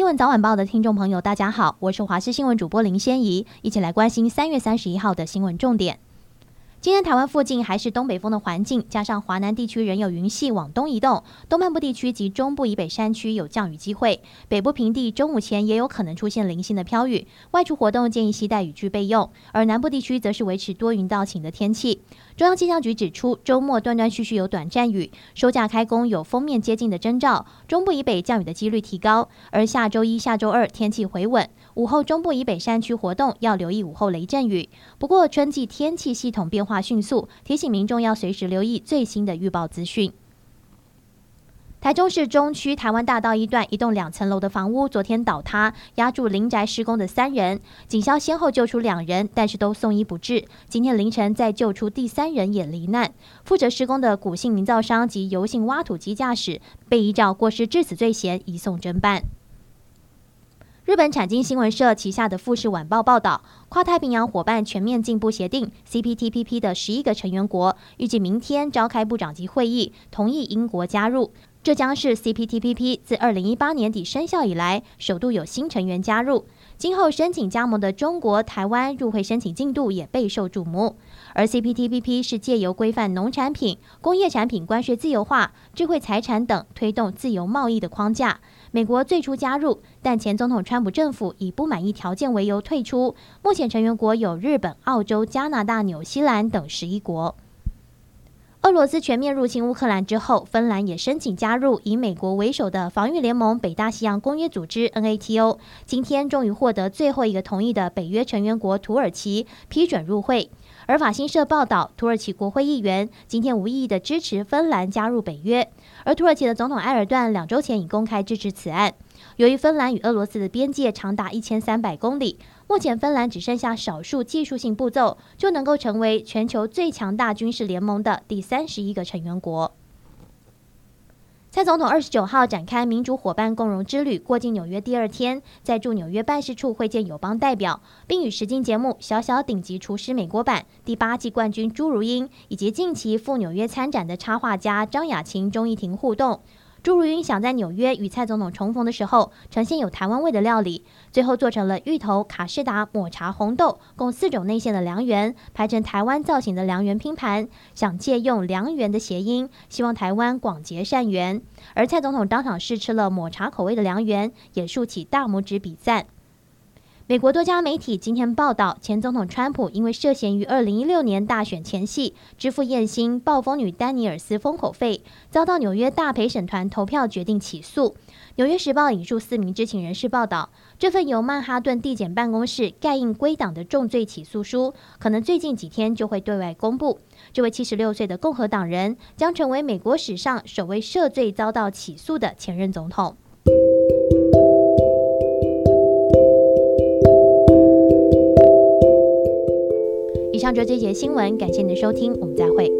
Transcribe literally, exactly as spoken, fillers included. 新闻早晚报的听众朋友大家好，我是华视新闻主播林仙怡，一起来关心三月三十一号的新闻重点。今天台湾附近还是东北风的环境，加上华南地区仍有云系往东移动，东半部地区及中部以北山区有降雨机会，北部平地中午前也有可能出现零星的飘雨，外出活动建议携带雨具备用，而南部地区则是维持多云到晴的天气。中央气象局指出，周末断断续续有短暂雨，收假开工有锋面接近的征兆，中部以北降雨的几率提高，而下周一下周二天气回稳，午后中部以北山区活动要留意午后雷阵雨。不过春季天气系统变化化迅速，提醒民众要随时留意最新的预报资讯。台中市中区台湾大道一段一栋两层楼的房屋昨天倒塌，压住临宅施工的三人，警消先后救出两人，但是都送医不治。今天凌晨再救出第三人也罹难，负责施工的古姓营造商及油姓挖土机驾驶被依照过失致死罪嫌移送侦办。日本产经新闻社旗下的《富士晚报》报道，跨太平洋伙伴全面进步协定 （C P T P P） 的十一个成员国预计明天召开部长级会议，同意英国加入。这将是 C P T P P 自二零一八年底生效以来，首度有新成员加入。今后申请加盟的中国、台湾入会申请进度也备受瞩目。而 C P T P P 是借由规范农产品、工业产品关税自由化、智慧财产等，推动自由贸易的框架。美国最初加入，但前总统川普政府以不满意条件为由退出。目前成员国有日本、澳洲、加拿大、纽西兰等十一国。俄罗斯全面入侵乌克兰之后，芬兰也申请加入以美国为首的防御联盟北大西洋公约组织 （NATO）。今天终于获得最后一个同意的北约成员国土耳其批准入会。而法新社报道，土耳其国会议员今天无异议地支持芬兰加入北约，而土耳其的总统埃尔段两周前已公开支持此案。由于芬兰与俄罗斯的边界长达一千三百公里，目前芬兰只剩下少数技术性步骤，就能够成为全球最强大军事联盟的第三十一个成员国。蔡总统二十九号展开民主伙伴共荣之旅，过境纽约第二天，在驻纽约办事处会见友邦代表，并与实境节目《小小顶级厨师》美国版第八季冠军朱如英以及近期赴纽约参展的插画家张雅琴、钟义婷互动。朱如英想在纽约与蔡总统重逢的时候呈现有台湾味的料理，最后做成了芋头、卡士达、抹茶、红豆共四种内馅的凉圆，排成台湾造型的凉圆拼盘，想借用凉圆的谐音，希望台湾广结善缘。而蔡总统当场试吃了抹茶口味的凉圆，也竖起大拇指比赞。美国多家媒体今天报道，前总统川普因为涉嫌于二零一六年大选前夕支付艳星暴风女丹尼尔斯封口费，遭到纽约大陪审团投票决定起诉。纽约时报引述四名知情人士报道，这份由曼哈顿地检办公室盖印归档的重罪起诉书，可能最近几天就会对外公布。这位七十六岁的共和党人将成为美国史上首位涉罪遭到起诉的前任总统。以上就是这节新闻，感谢您的收听，我们再会。